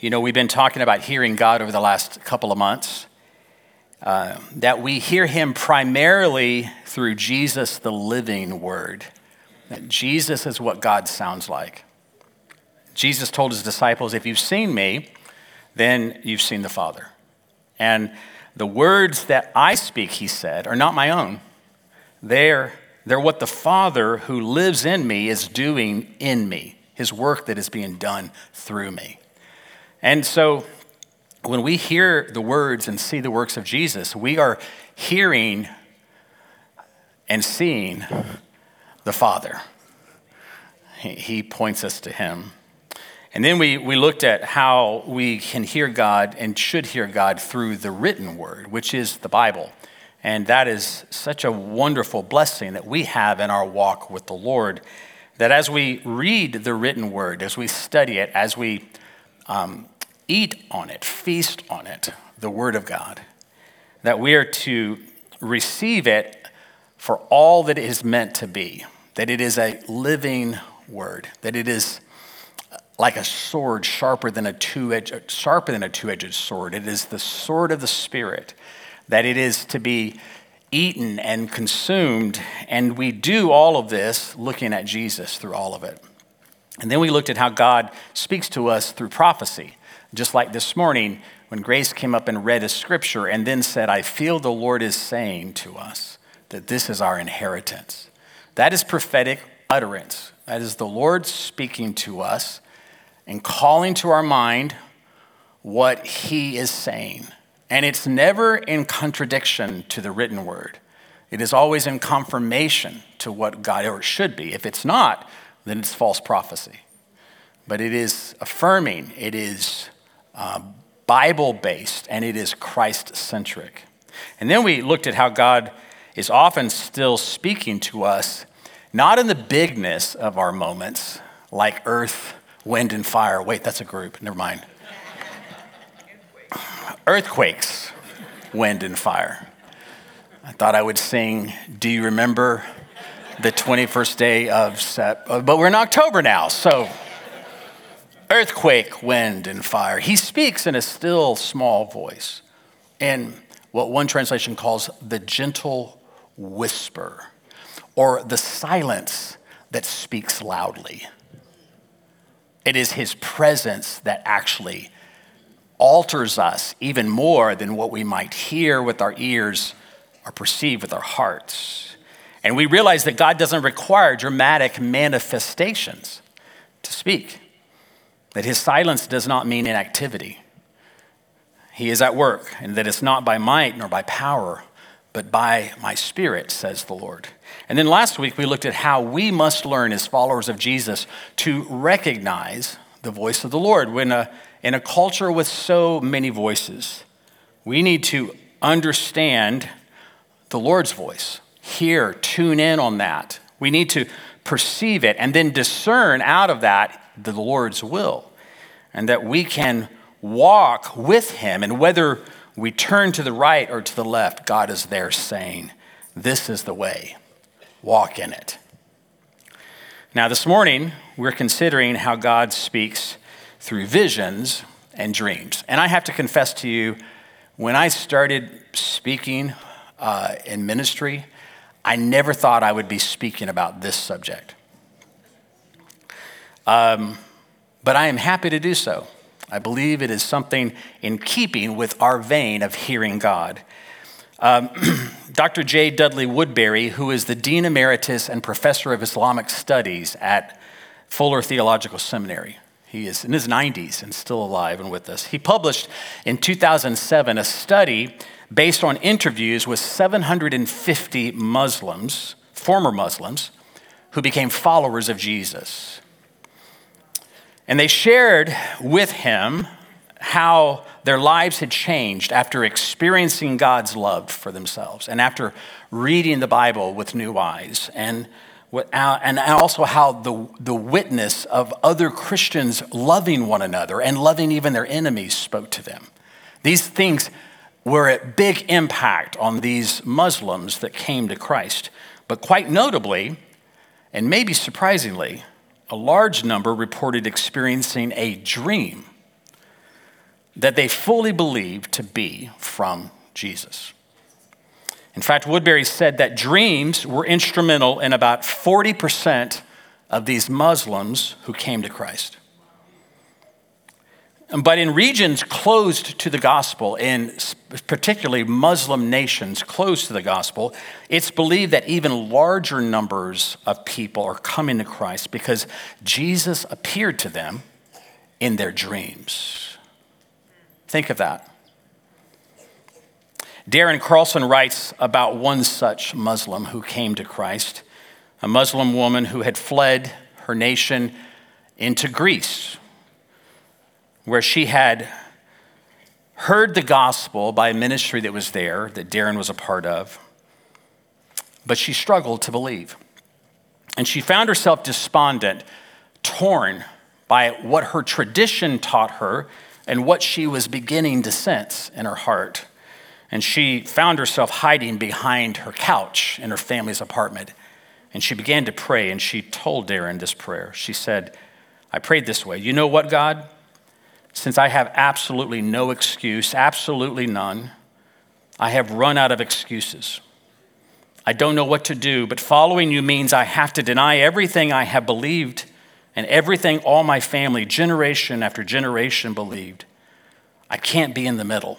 You know, we've been talking about hearing God over the last couple of months, that we hear him primarily through Jesus, the living word. That Jesus is what God sounds like. Jesus told his disciples, if you've seen me, then you've seen the Father. And the words that I speak, he said, are not my own. They're what the Father who lives in me is doing in me, his work that is being done through me. And so when we hear the words and see the works of Jesus, we are hearing and seeing the Father. He points us to him. And then we looked at how we can hear God and should hear God through the written word, which is the Bible. And that is such a wonderful blessing that we have in our walk with the Lord, that as we read the written word, as we study it, as we eat on it, feast on it, the word of God, that we are to receive it for all that it is meant to be, that it is a living word, that it is like a sword sharper than a two-edged sword. It is the sword of the Spirit, that it is to be eaten and consumed. And we do all of this looking at Jesus through all of it. And then we looked at how God speaks to us through prophecy, just like this morning when Grace came up and read a scripture and then said, I feel the Lord is saying to us that this is our inheritance. That is prophetic utterance. That is the Lord speaking to us and calling to our mind what he is saying. And it's never in contradiction to the written word. It is always in confirmation to what God, or should be. If it's not, then it's false prophecy. But it is affirming, it is Bible-based, and it is Christ-centric. And then we looked at how God is often still speaking to us, not in the bigness of our moments, like earth, wind, and fire. Wait, that's a group, never mind. Earthquakes, wind, and fire. I thought I would sing, do you remember the 21st day of September? But we're in October now, so earthquake, wind, and fire. He speaks in a still, small voice in what one translation calls the gentle whisper, or the silence that speaks loudly. It is his presence that actually alters us even more than what we might hear with our ears or perceive with our hearts. And we realize that God doesn't require dramatic manifestations to speak, that his silence does not mean inactivity. He is at work, and that it's not by might nor by power, but by my Spirit, says the Lord. And then last week, we looked at how we must learn as followers of Jesus to recognize the voice of the Lord when in a culture with so many voices, we need to understand the Lord's voice. Hear, tune in on that. We need to perceive it and then discern out of that the Lord's will, and that we can walk with him. And whether we turn to the right or to the left, God is there saying, this is the way. Walk in it. Now, this morning, we're considering how God speaks through visions and dreams. And I have to confess to you, when I started speaking in ministry, I never thought I would be speaking about this subject. But I am happy to do so. I believe it is something in keeping with our vein of hearing God. Dr. J. Dudley Woodbury, who is the Dean Emeritus and Professor of Islamic Studies at Fuller Theological Seminary, he is in his 90s and still alive and with us. He published in 2007 a study based on interviews with 750 Muslims, former Muslims, who became followers of Jesus. And they shared with him how their lives had changed after experiencing God's love for themselves and after reading the Bible with new eyes, and also how the witness of other Christians loving one another and loving even their enemies spoke to them. These things were a big impact on these Muslims that came to Christ. But quite notably, and maybe surprisingly, a large number reported experiencing a dream that they fully believed to be from Jesus. In fact, Woodbury said that dreams were instrumental in about 40% of these Muslims who came to Christ. But in regions closed to the gospel, and particularly Muslim nations closed to the gospel, it's believed that even larger numbers of people are coming to Christ because Jesus appeared to them in their dreams. Think of that. Darren Carlson writes about one such Muslim who came to Christ, a Muslim woman who had fled her nation into Greece, where she had heard the gospel by a ministry that was there, that Darren was a part of, but she struggled to believe. And she found herself despondent, torn by what her tradition taught her and what she was beginning to sense in her heart. And she found herself hiding behind her couch in her family's apartment. And she began to pray, and she told Darren this prayer. She said, I prayed this way, you know what, God? Since I have absolutely no excuse, absolutely none, I have run out of excuses. I don't know what to do, but following you means I have to deny everything I have believed and everything all my family, generation after generation, believed. I can't be in the middle.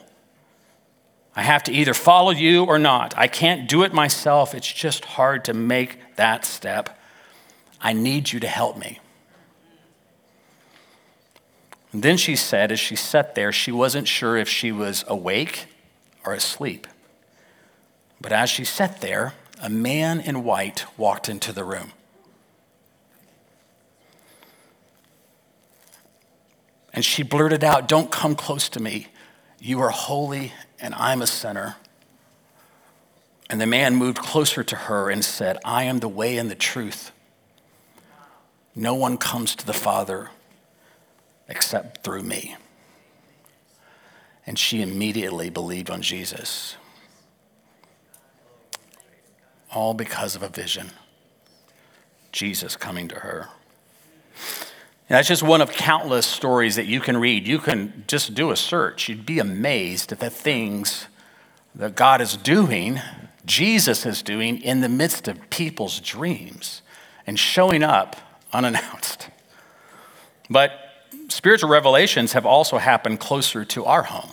I have to either follow you or not. I can't do it myself. It's just hard to make that step. I need you to help me. And then she said, as she sat there, she wasn't sure if she was awake or asleep. But as she sat there, a man in white walked into the room. And she blurted out, don't come close to me. You are holy and I'm a sinner. And the man moved closer to her and said, I am the way and the truth. No one comes to the Father except through me. And she immediately believed on Jesus. All because of a vision. Jesus coming to her. And that's just one of countless stories that you can read. You can just do a search. You'd be amazed at the things that God is doing, Jesus is doing in the midst of people's dreams and showing up unannounced. But spiritual revelations have also happened closer to our home.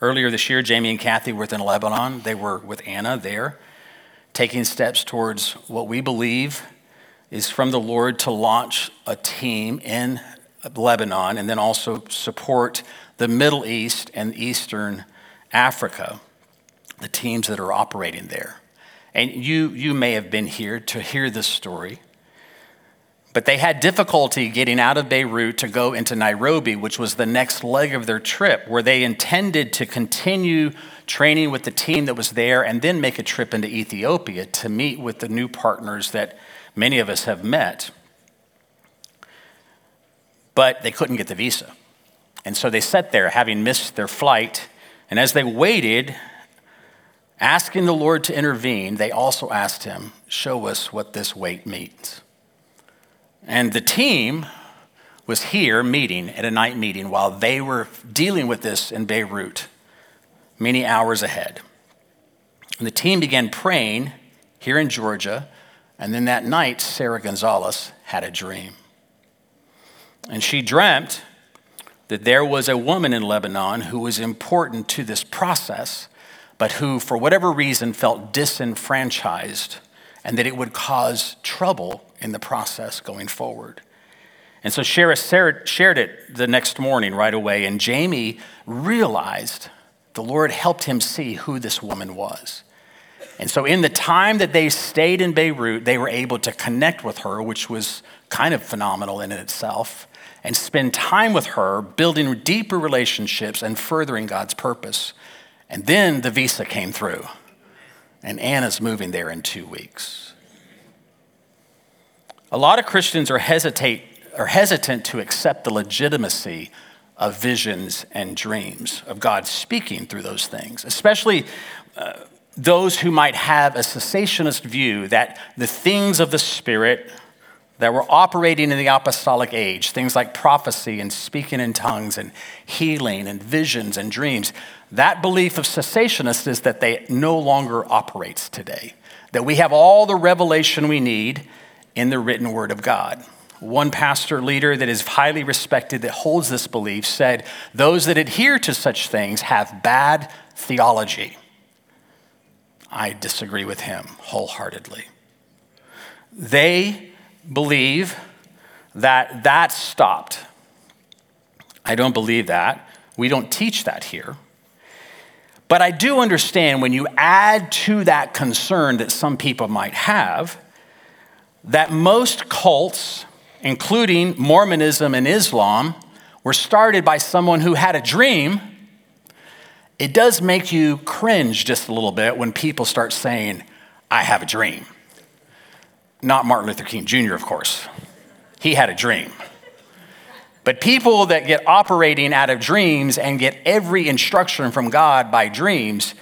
Earlier this year, Jamie and Kathy were in Lebanon. They were with Anna there, taking steps towards what we believe is from the Lord to launch a team in Lebanon and then also support the Middle East and Eastern Africa, the teams that are operating there. And you may have been here to hear this story. But they had difficulty getting out of Beirut to go into Nairobi, which was the next leg of their trip, where they intended to continue training with the team that was there and then make a trip into Ethiopia to meet with the new partners that many of us have met. But they couldn't get the visa. And so they sat there having missed their flight. And as they waited, asking the Lord to intervene, they also asked him, show us what this wait means. And the team was here meeting at a night meeting while they were dealing with this in Beirut, many hours ahead. And the team began praying here in Georgia. And then that night, Sarah Gonzalez had a dream. And she dreamt that there was a woman in Lebanon who was important to this process, but who, for whatever reason, felt disenfranchised and that it would cause trouble in the process going forward. And so Sarah shared it the next morning right away, and Jamie realized the Lord helped him see who this woman was. And so in the time that they stayed in Beirut, they were able to connect with her, which was kind of phenomenal in itself, and spend time with her, building deeper relationships and furthering God's purpose. And then the visa came through, and Anna's moving there in 2 weeks. A lot of Christians are hesitant to accept the legitimacy of visions and dreams, of God speaking through those things, especially those who might have a cessationist view that the things of the Spirit, that were operating in the apostolic age, things like prophecy and speaking in tongues and healing and visions and dreams, that belief of cessationists is that they no longer operates today, that we have all the revelation we need in the written word of God. One pastor leader that is highly respected that holds this belief said, "Those that adhere to such things have bad theology." I disagree with him wholeheartedly. They believe that that stopped. I don't believe that. We don't teach that here. But I do understand when you add to that concern that some people might have, that most cults, including Mormonism and Islam, were started by someone who had a dream. It does make you cringe just a little bit when people start saying, "I have a dream." Not Martin Luther King Jr., of course. He had a dream. But people that get operating out of dreams and get every instruction from God by dreams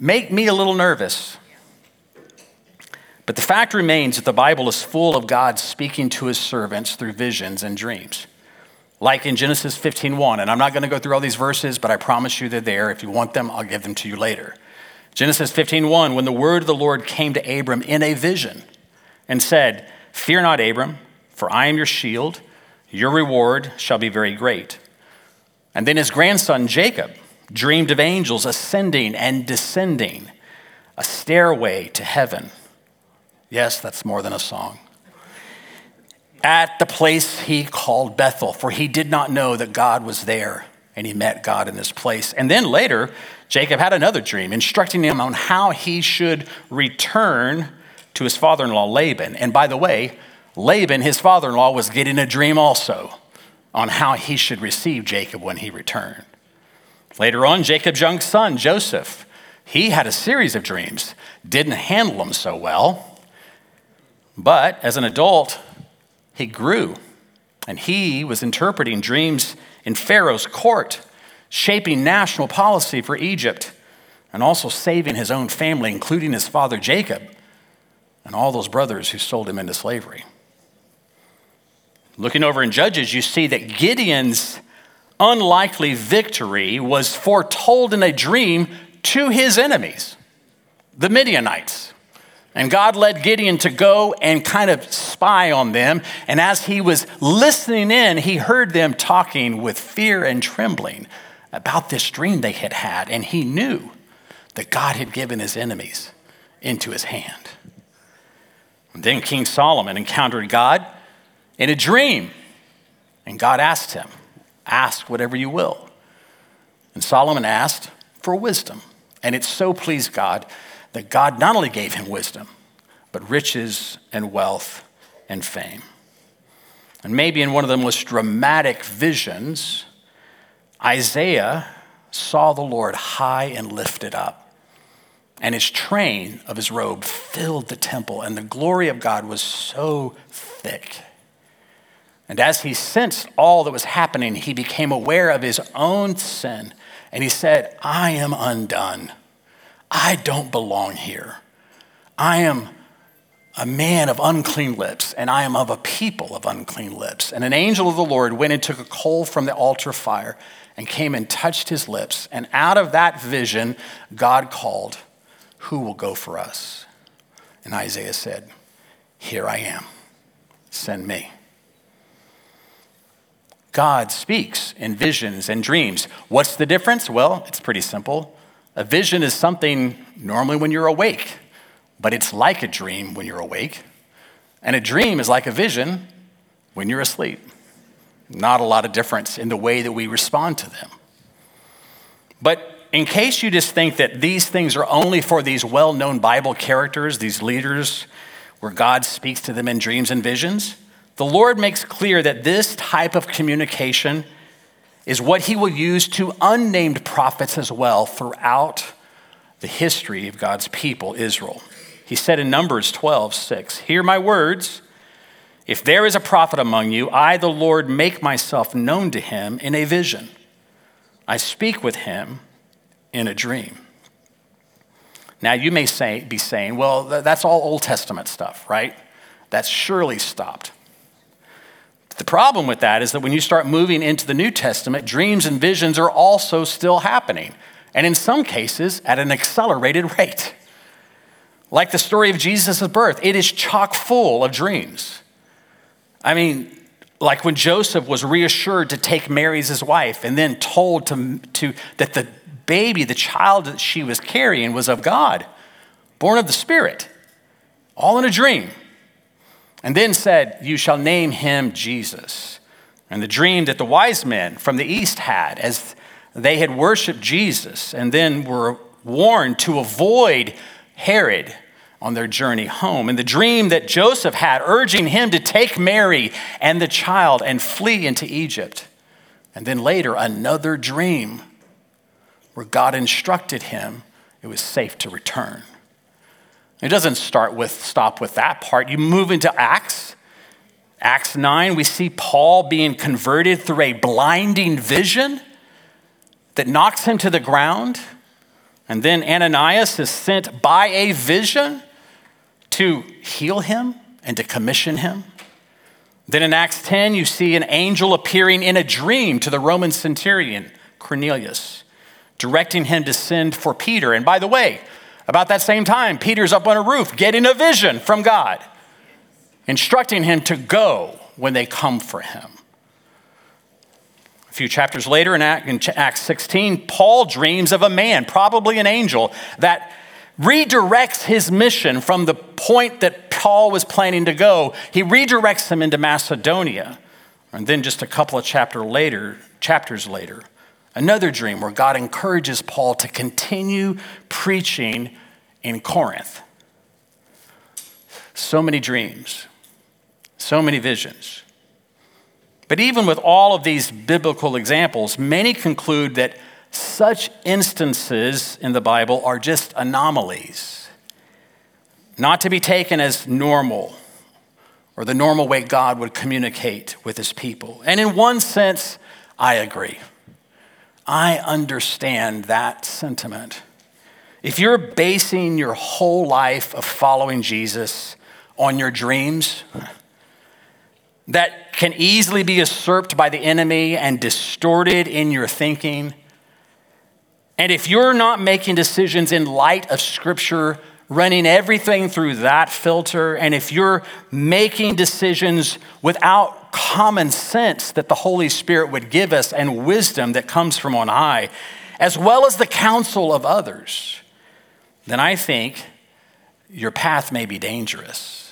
make me a little nervous. But the fact remains that the Bible is full of God speaking to his servants through visions and dreams. Like in Genesis 15:1, and I'm not going to go through all these verses, but I promise you they're there. If you want them, I'll give them to you later. Genesis 15:1, when the word of the Lord came to Abram in a vision and said, "Fear not, Abram, for I am your shield. Your reward shall be very great." And then his grandson Jacob dreamed of angels ascending and descending, a stairway to heaven. Yes, that's more than a song. At the place he called Bethel, for he did not know that God was there, and he met God in this place. And then later, Jacob had another dream, instructing him on how he should return to his father-in-law Laban. And by the way, Laban, his father-in-law, was getting a dream also on how he should receive Jacob when he returned. Later on, Jacob's young son, Joseph, he had a series of dreams, didn't handle them so well. But as an adult, he grew, and he was interpreting dreams in Pharaoh's court, shaping national policy for Egypt, and also saving his own family, including his father Jacob, and all those brothers who sold him into slavery. Looking over in Judges, you see that Gideon's unlikely victory was foretold in a dream to his enemies, the Midianites. And God led Gideon to go and kind of spy on them. And as he was listening in, he heard them talking with fear and trembling about this dream they had had. And he knew that God had given his enemies into his hand. And then King Solomon encountered God in a dream. And God asked him, "Ask whatever you will." And Solomon asked for wisdom. And it so pleased God that God not only gave him wisdom, but riches and wealth and fame. And maybe in one of the most dramatic visions, Isaiah saw the Lord high and lifted up, and his train of his robe filled the temple, and the glory of God was so thick. And as he sensed all that was happening, he became aware of his own sin, and he said, "I am undone. I don't belong here. I am a man of unclean lips, and I am of a people of unclean lips." And an angel of the Lord went and took a coal from the altar fire and came and touched his lips. And out of that vision, God called, "Who will go for us?" And Isaiah said, "Here I am. Send me." God speaks in visions and dreams. What's the difference? Well, it's pretty simple. A vision is something normally when you're awake, but it's like a dream when you're awake. And a dream is like a vision when you're asleep. Not a lot of difference in the way that we respond to them. But in case you just think that these things are only for these well-known Bible characters, these leaders where God speaks to them in dreams and visions, the Lord makes clear that this type of communication is what he will use to unnamed prophets as well throughout the history of God's people, Israel. He said in Numbers 12:6, "Hear my words. If there is a prophet among you, I, the Lord, make myself known to him in a vision. I speak with him in a dream." Now, you may be saying, "Well, that's all Old Testament stuff, right? That's surely stopped." The problem with that is that when you start moving into the New Testament, dreams and visions are also still happening, and in some cases at an accelerated rate. Like the story of Jesus' birth, it is chock full of dreams. I mean, like when Joseph was reassured to take Mary as his wife and then told that the baby, the child that she was carrying was of God, born of the Spirit, all in a dream. And then said, you shall name him Jesus. And the dream that the wise men from the East had as they had worshiped Jesus and then were warned to avoid Herod on their journey home, and the dream that Joseph had urging him to take Mary and the child and flee into Egypt. And then later, another dream where God instructed him it was safe to return. It doesn't stop with that part. You move into Acts. Acts 9, we see Paul being converted through a blinding vision that knocks him to the ground. And then Ananias is sent by a vision to heal him and to commission him. Then in Acts 10, you see an angel appearing in a dream to the Roman centurion, Cornelius, directing him to send for Peter. And by the way, about that same time, Peter's up on a roof getting a vision from God, instructing him to go when they come for him. A few chapters later in Acts 16, Paul dreams of a man, probably an angel, that redirects his mission from the point that Paul was planning to go. He redirects him into Macedonia. And then just a couple of chapters later, another dream where God encourages Paul to continue preaching in Corinth. So many dreams, so many visions. But even with all of these biblical examples, many conclude that such instances in the Bible are just anomalies, not to be taken as normal or the normal way God would communicate with his people. And in one sense, I agree. I understand that sentiment. If you're basing your whole life of following Jesus on your dreams, that can easily be usurped by the enemy and distorted in your thinking. And if you're not making decisions in light of Scripture, running everything through that filter, and if you're making decisions without common sense that the Holy Spirit would give us and wisdom that comes from on high, as well as the counsel of others, then I think your path may be dangerous.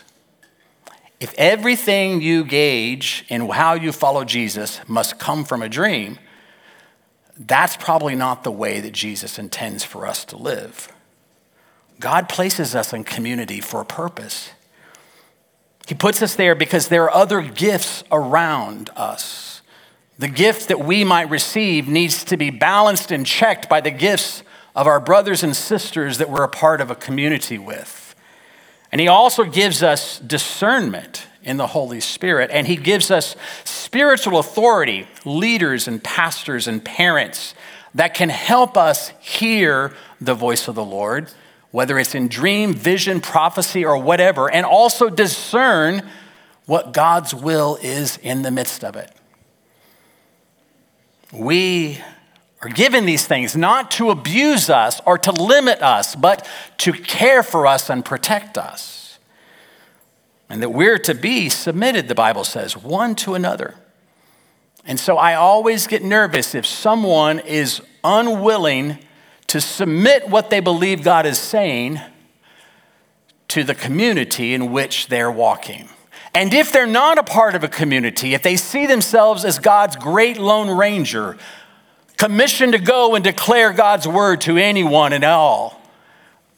If everything you gauge in how you follow Jesus must come from a dream, that's probably not the way that Jesus intends for us to live. God places us in community for a purpose. He puts us there because there are other gifts around us. The gift that we might receive needs to be balanced and checked by the gifts of our brothers and sisters that we're a part of a community with. And he also gives us discernment in the Holy Spirit. And he gives us spiritual authority, leaders and pastors and parents that can help us hear the voice of the Lord, whether it's in dream, vision, prophecy, or whatever, and also discern what God's will is in the midst of it. We are given these things not to abuse us or to limit us, but to care for us and protect us. And that we're to be submitted, the Bible says, one to another. And so I always get nervous if someone is unwilling to submit what they believe God is saying to the community in which they're walking. And if they're not a part of a community, if they see themselves as God's great lone ranger, commissioned to go and declare God's word to anyone and all,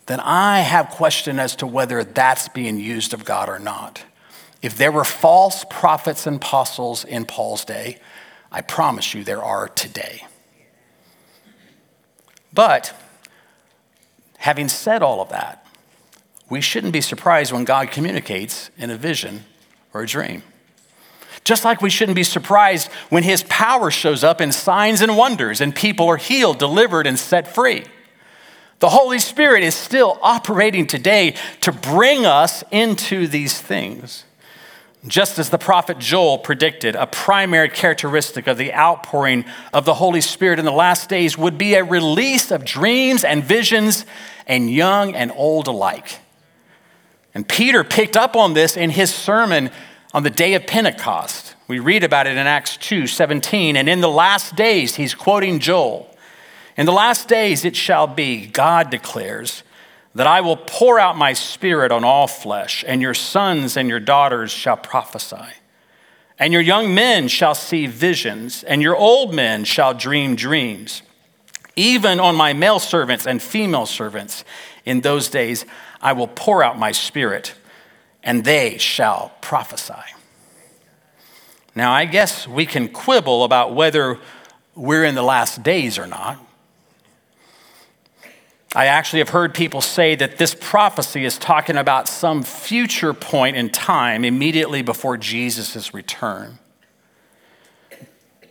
then I have question as to whether that's being used of God or not. If there were false prophets and apostles in Paul's day, I promise you there are today. But having said all of that, we shouldn't be surprised when God communicates in a vision or a dream. Just like we shouldn't be surprised when his power shows up in signs and wonders and people are healed, delivered, and set free. The Holy Spirit is still operating today to bring us into these things. Just as the prophet Joel predicted, a primary characteristic of the outpouring of the Holy Spirit in the last days would be a release of dreams and visions, and young and old alike. And Peter picked up on this in his sermon on the day of Pentecost. We read about it in Acts 2:17, and in the last days, he's quoting Joel. In the last days it shall be, God declares, that I will pour out my spirit on all flesh, and your sons and your daughters shall prophesy, and your young men shall see visions, and your old men shall dream dreams. Even on my male servants and female servants in those days, I will pour out my spirit, and they shall prophesy. Now, I guess we can quibble about whether we're in the last days or not. I actually have heard people say that this prophecy is talking about some future point in time immediately before Jesus' return.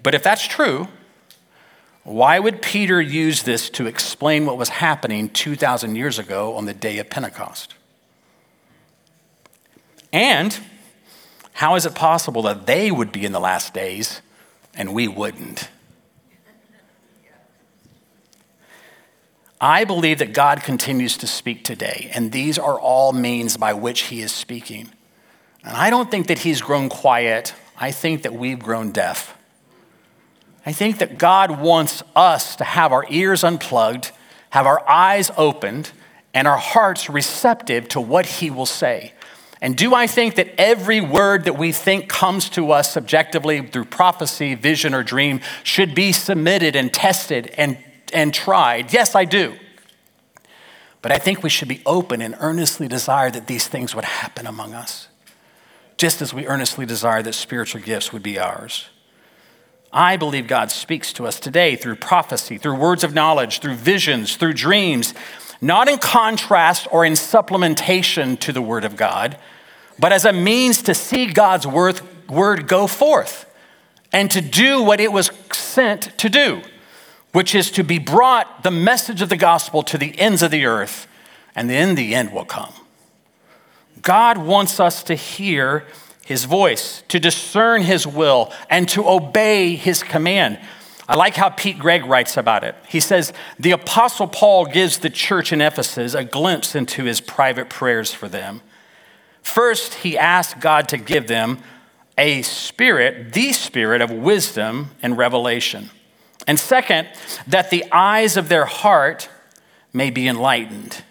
But if that's true, why would Peter use this to explain what was happening 2,000 years ago on the day of Pentecost? And how is it possible that they would be in the last days and we wouldn't? I believe that God continues to speak today, and these are all means by which he is speaking. And I don't think that he's grown quiet. I think that we've grown deaf. I think that God wants us to have our ears unplugged, have our eyes opened, and our hearts receptive to what he will say. And do I think that every word that we think comes to us subjectively through prophecy, vision, or dream should be submitted and tested and tried? Yes, I do. But I think we should be open and earnestly desire that these things would happen among us, just as we earnestly desire that spiritual gifts would be ours. I believe God speaks to us today through prophecy, through words of knowledge, through visions, through dreams, not in contrast or in supplementation to the Word of God, but as a means to see God's word go forth and to do what it was sent to do, which is to be brought the message of the gospel to the ends of the earth, and then the end will come. God wants us to hear his voice, to discern his will, and to obey his command. I like how Pete Gregg writes about it. He says, the Apostle Paul gives the church in Ephesus a glimpse into his private prayers for them. First, he asked God to give them a spirit, the spirit of wisdom and revelation. And second, that the eyes of their heart may be enlightened.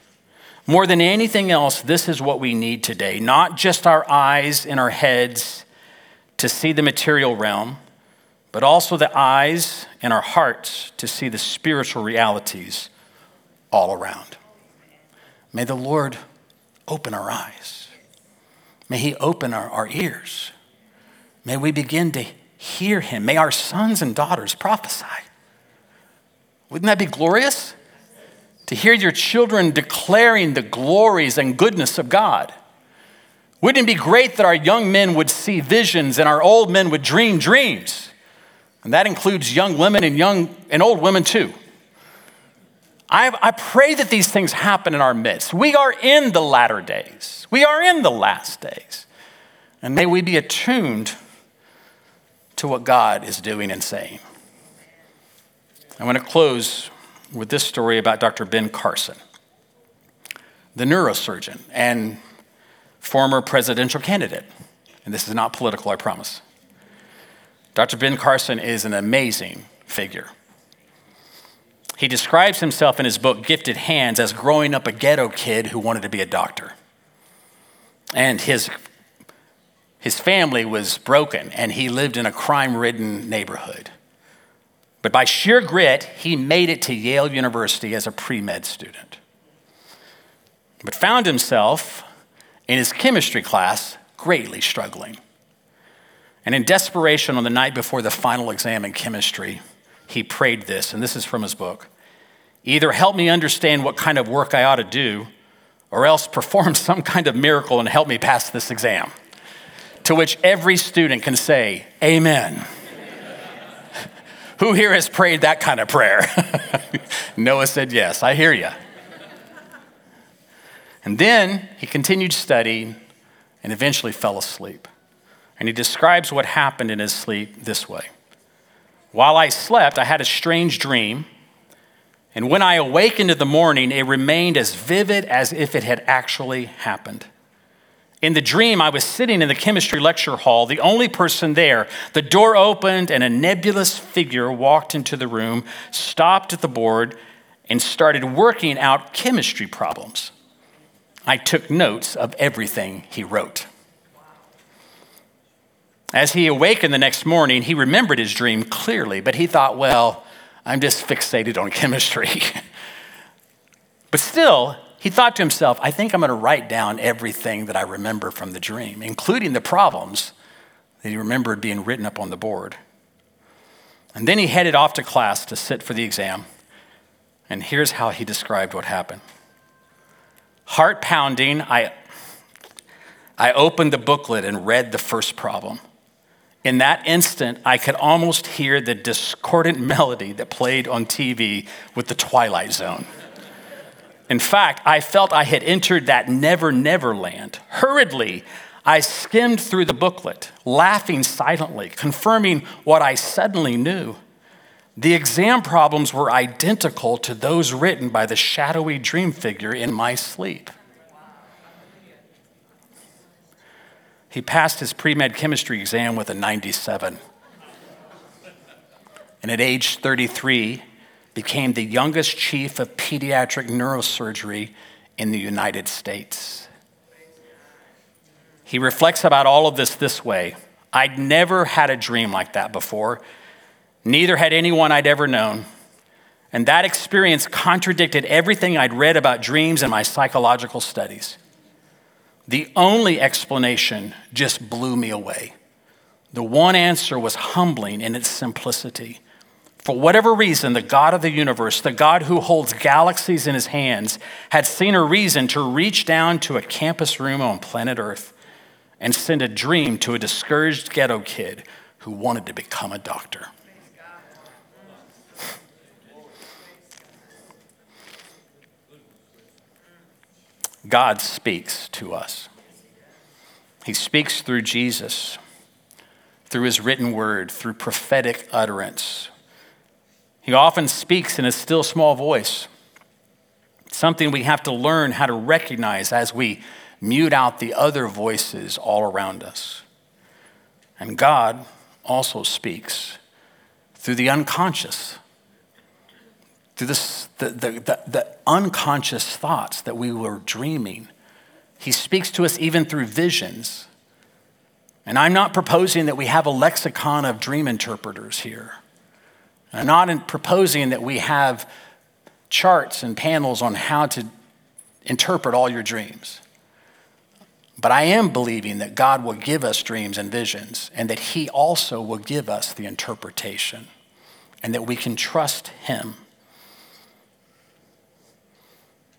More than anything else, this is what we need today, not just our eyes and our heads to see the material realm, but also the eyes and our hearts to see the spiritual realities all around. May the Lord open our eyes. May he open our ears. May we begin to hear him. May our sons and daughters prophesy. Wouldn't that be glorious? To hear your children declaring the glories and goodness of God. Wouldn't it be great that our young men would see visions and our old men would dream dreams? And that includes young women and old women too. I pray that these things happen in our midst. We are in the latter days. We are in the last days. And may we be attuned to what God is doing and saying. I want to close with this story about Dr. Ben Carson, the neurosurgeon and former presidential candidate. And this is not political, I promise. Dr. Ben Carson is an amazing figure. He describes himself in his book, Gifted Hands, as growing up a ghetto kid who wanted to be a doctor. And his family was broken, and he lived in a crime-ridden neighborhood. But by sheer grit, he made it to Yale University as a pre-med student, but found himself in his chemistry class greatly struggling. And in desperation, on the night before the final exam in chemistry, he prayed this, and this is from his book: either help me understand what kind of work I ought to do, or else perform some kind of miracle and help me pass this exam. To which every student can say, amen. Who here has prayed that kind of prayer? Noah said, yes, I hear you. And then he continued studying and eventually fell asleep. And he describes what happened in his sleep this way. While I slept, I had a strange dream. And when I awakened in the morning, it remained as vivid as if it had actually happened. In the dream, I was sitting in the chemistry lecture hall, the only person there. The door opened and a nebulous figure walked into the room, stopped at the board, and started working out chemistry problems. I took notes of everything he wrote. As he awakened the next morning, he remembered his dream clearly, but he thought, well, I'm just fixated on chemistry. But still, he thought to himself, I think I'm going to write down everything that I remember from the dream, including the problems that he remembered being written up on the board. And then he headed off to class to sit for the exam. And here's how he described what happened. Heart pounding, I opened the booklet and read the first problem. In that instant, I could almost hear the discordant melody that played on TV with the Twilight Zone. In fact, I felt I had entered that never, never land. Hurriedly, I skimmed through the booklet, laughing silently, confirming what I suddenly knew. The exam problems were identical to those written by the shadowy dream figure in my sleep. He passed his pre-med chemistry exam with a 97. And at age 33, became the youngest chief of pediatric neurosurgery in the United States. He reflects about all of this way. I'd never had a dream like that before. Neither had anyone I'd ever known. And that experience contradicted everything I'd read about dreams in my psychological studies. The only explanation just blew me away. The one answer was humbling in its simplicity. For whatever reason, the God of the universe, the God who holds galaxies in his hands, had seen a reason to reach down to a campus room on planet Earth and send a dream to a discouraged ghetto kid who wanted to become a doctor. God speaks to us. He speaks through Jesus, through his written word, through prophetic utterance. He often speaks in a still small voice, something we have to learn how to recognize as we mute out the other voices all around us. And God also speaks through the unconscious, through the unconscious thoughts that we were dreaming. He speaks to us even through visions. And I'm not proposing that we have a lexicon of dream interpreters here. I'm not proposing that we have charts and panels on how to interpret all your dreams. But I am believing that God will give us dreams and visions, and that he also will give us the interpretation, and that we can trust him.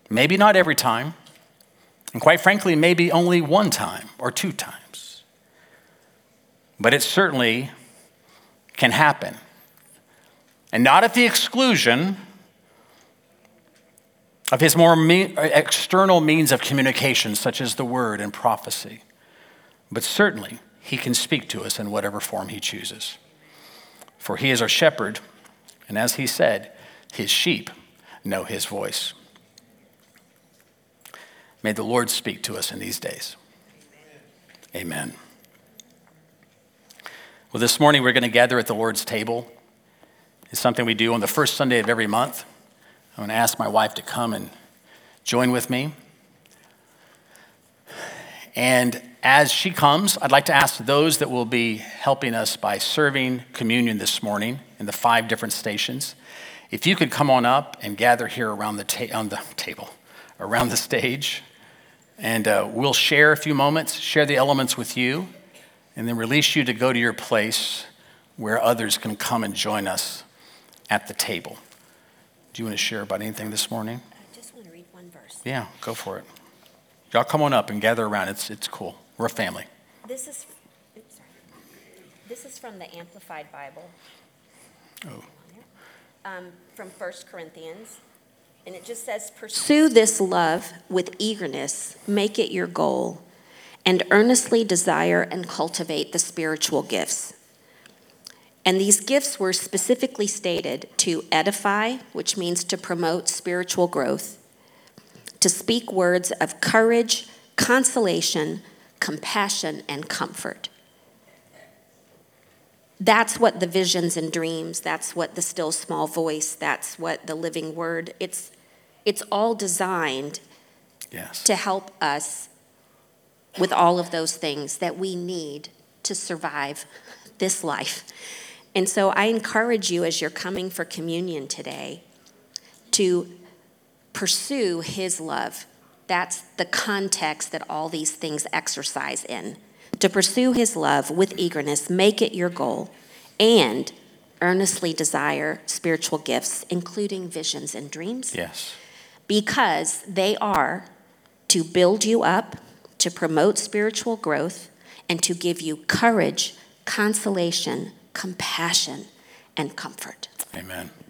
Maybe not every time, and quite frankly, maybe only one time or two times. But it certainly can happen. And not at the exclusion of his more external means of communication, such as the word and prophecy. But certainly, he can speak to us in whatever form he chooses. For he is our shepherd, and as he said, his sheep know his voice. May the Lord speak to us in these days. Amen. Well, this morning we're going to gather at the Lord's table. It's something we do on the first Sunday of every month. I'm going to ask my wife to come and join with me. And as she comes, I'd like to ask those that will be helping us by serving communion this morning in the 5 different stations, if you could come on up and gather here around around the stage, and we'll share a few moments, share the elements with you, and then release you to go to your place where others can come and join us at the table. Do you want to share about anything this morning? I just want to read one verse. Yeah, go for it. Y'all come on up and gather around. It's cool. We're a family. This is from the Amplified Bible. Oh. From 1 Corinthians, and it just says, pursue this love with eagerness. Make it your goal. and earnestly desire and cultivate the spiritual gifts. And these gifts were specifically stated to edify, which means to promote spiritual growth, to speak words of courage, consolation, compassion, and comfort. That's what the visions and dreams, that's what the still small voice, that's what the living word, it's all designed yes. to help us with all of those things that we need to survive this life. And so I encourage you as you're coming for communion today to pursue his love. That's the context that all these things exercise in. To pursue his love with eagerness, make it your goal, and earnestly desire spiritual gifts, including visions and dreams. Yes. Because they are to build you up, to promote spiritual growth, and to give you courage, consolation, compassion, and comfort. Amen.